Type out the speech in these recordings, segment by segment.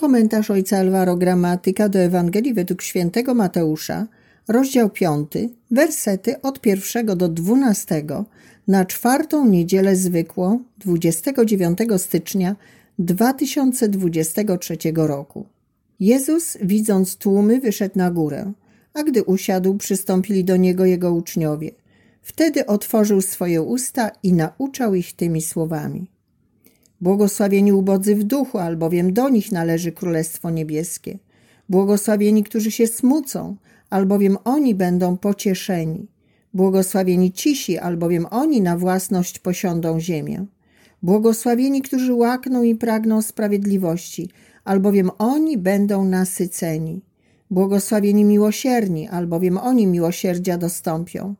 Komentarz ojca Alvaro Gramatyka do Ewangelii według świętego Mateusza, rozdział 5, wersety od 1 do 12 na 4. niedzielę zwykłą 29 stycznia 2023 roku. Jezus, widząc tłumy, wyszedł na górę, a gdy usiadł, przystąpili do Niego Jego uczniowie. Wtedy otworzył swoje usta i nauczał ich tymi słowami. Błogosławieni ubodzy w duchu, albowiem do nich należy Królestwo Niebieskie. Błogosławieni, którzy się smucą, albowiem oni będą pocieszeni. Błogosławieni cisi, albowiem oni na własność posiądą ziemię. Błogosławieni, którzy łakną i pragną sprawiedliwości, albowiem oni będą nasyceni. Błogosławieni miłosierni, albowiem oni miłosierdzia dostąpią.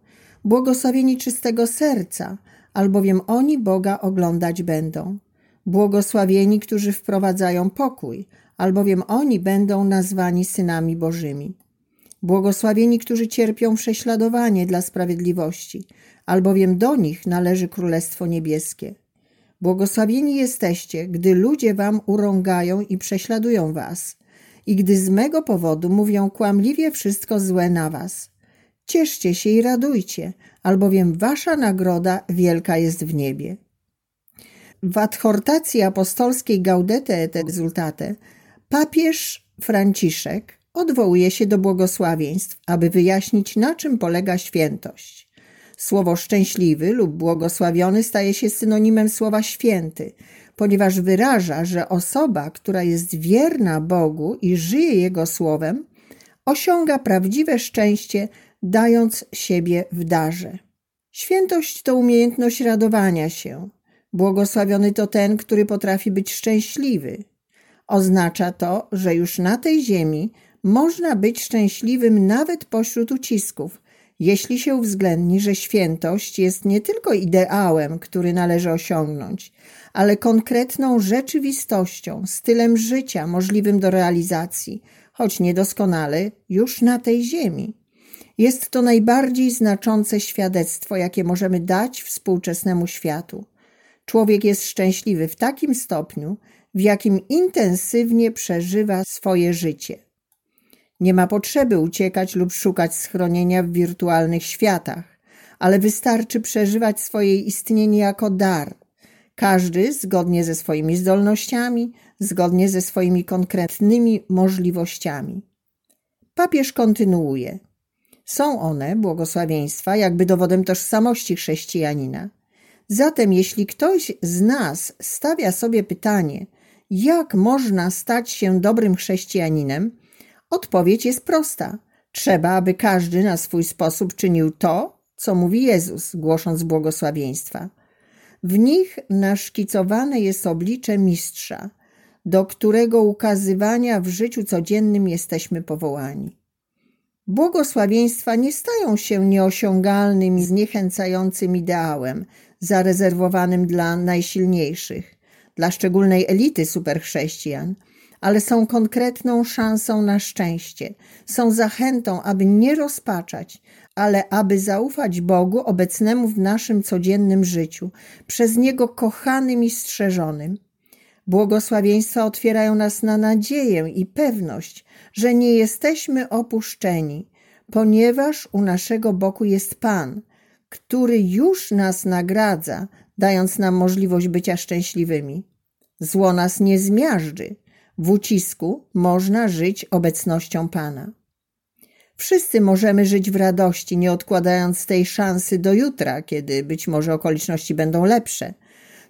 Błogosławieni czystego serca, albowiem oni Boga oglądać będą. Błogosławieni, którzy wprowadzają pokój, albowiem oni będą nazwani synami Bożymi. Błogosławieni, którzy cierpią prześladowanie dla sprawiedliwości, albowiem do nich należy Królestwo Niebieskie. Błogosławieni jesteście, gdy ludzie wam urągają i prześladują was, i gdy z mego powodu mówią kłamliwie wszystko złe na was. Cieszcie się i radujcie, albowiem wasza nagroda wielka jest w niebie. W adhortacji apostolskiej Gaudete et Exsultate papież Franciszek odwołuje się do błogosławieństw, aby wyjaśnić, na czym polega świętość. Słowo szczęśliwy lub błogosławiony staje się synonimem słowa święty, ponieważ wyraża, że osoba, która jest wierna Bogu i żyje Jego słowem, osiąga prawdziwe szczęście, dając siebie w darze. Świętość to umiejętność radowania się. Błogosławiony to ten, który potrafi być szczęśliwy. Oznacza to, że już na tej ziemi można być szczęśliwym nawet pośród ucisków, jeśli się uwzględni, że świętość jest nie tylko ideałem, który należy osiągnąć, ale konkretną rzeczywistością, stylem życia możliwym do realizacji, choć niedoskonale, już na tej ziemi. Jest to najbardziej znaczące świadectwo, jakie możemy dać współczesnemu światu. Człowiek jest szczęśliwy w takim stopniu, w jakim intensywnie przeżywa swoje życie. Nie ma potrzeby uciekać lub szukać schronienia w wirtualnych światach, ale wystarczy przeżywać swoje istnienie jako dar. Każdy, zgodnie ze swoimi zdolnościami, zgodnie ze swoimi konkretnymi możliwościami. Papież kontynuuje. Są one, błogosławieństwa, jakby dowodem tożsamości chrześcijanina. Zatem jeśli ktoś z nas stawia sobie pytanie, jak można stać się dobrym chrześcijaninem, odpowiedź jest prosta. Trzeba, aby każdy na swój sposób czynił to, co mówi Jezus, głosząc błogosławieństwa. W nich naszkicowane jest oblicze mistrza, do którego ukazywania w życiu codziennym jesteśmy powołani. Błogosławieństwa nie stają się nieosiągalnym i zniechęcającym ideałem, zarezerwowanym dla najsilniejszych, dla szczególnej elity superchrześcijan, ale są konkretną szansą na szczęście, są zachętą, aby nie rozpaczać, ale aby zaufać Bogu obecnemu w naszym codziennym życiu, przez Niego kochanym i strzeżonym. Błogosławieństwa otwierają nas na nadzieję i pewność, że nie jesteśmy opuszczeni, ponieważ u naszego boku jest Pan, który już nas nagradza, dając nam możliwość bycia szczęśliwymi. Zło nas nie zmiażdży. W ucisku można żyć obecnością Pana. Wszyscy możemy żyć w radości, nie odkładając tej szansy do jutra, kiedy być może okoliczności będą lepsze.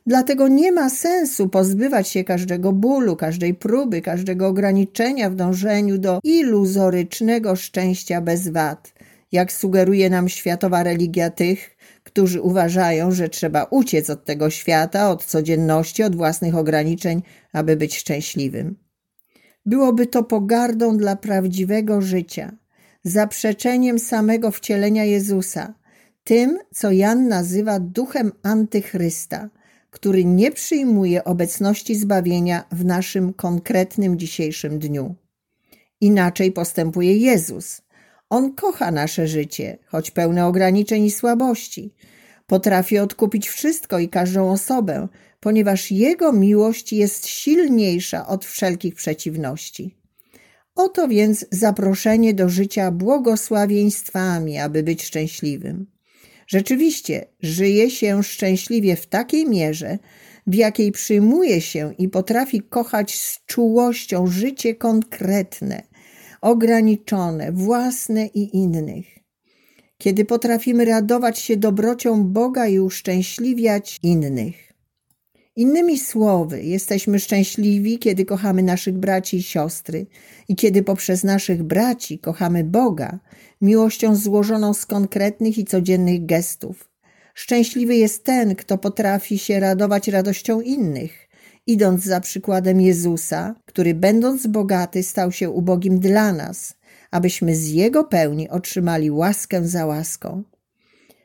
Dlatego nie ma sensu pozbywać się każdego bólu, każdej próby, każdego ograniczenia w dążeniu do iluzorycznego szczęścia bez wad, jak sugeruje nam światowa religia tych, którzy uważają, że trzeba uciec od tego świata, od codzienności, od własnych ograniczeń, aby być szczęśliwym. Byłoby to pogardą dla prawdziwego życia, zaprzeczeniem samego wcielenia Jezusa, tym, co Jan nazywa duchem antychrysta, który nie przyjmuje obecności zbawienia w naszym konkretnym dzisiejszym dniu. Inaczej postępuje Jezus. On kocha nasze życie, choć pełne ograniczeń i słabości. Potrafi odkupić wszystko i każdą osobę, ponieważ Jego miłość jest silniejsza od wszelkich przeciwności. Oto więc zaproszenie do życia błogosławieństwami, aby być szczęśliwym. Rzeczywiście żyje się szczęśliwie w takiej mierze, w jakiej przyjmuje się i potrafi kochać z czułością życie konkretne, ograniczone, własne i innych. Kiedy potrafimy radować się dobrocią Boga i uszczęśliwiać innych. Innymi słowy, jesteśmy szczęśliwi, kiedy kochamy naszych braci i siostry i kiedy poprzez naszych braci kochamy Boga, miłością złożoną z konkretnych i codziennych gestów. Szczęśliwy jest ten, kto potrafi się radować radością innych, idąc za przykładem Jezusa, który będąc bogaty stał się ubogim dla nas, abyśmy z Jego pełni otrzymali łaskę za łaską.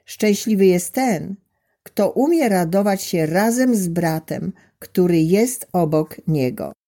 Szczęśliwy jest ten, kto umie radować się razem z bratem, który jest obok niego.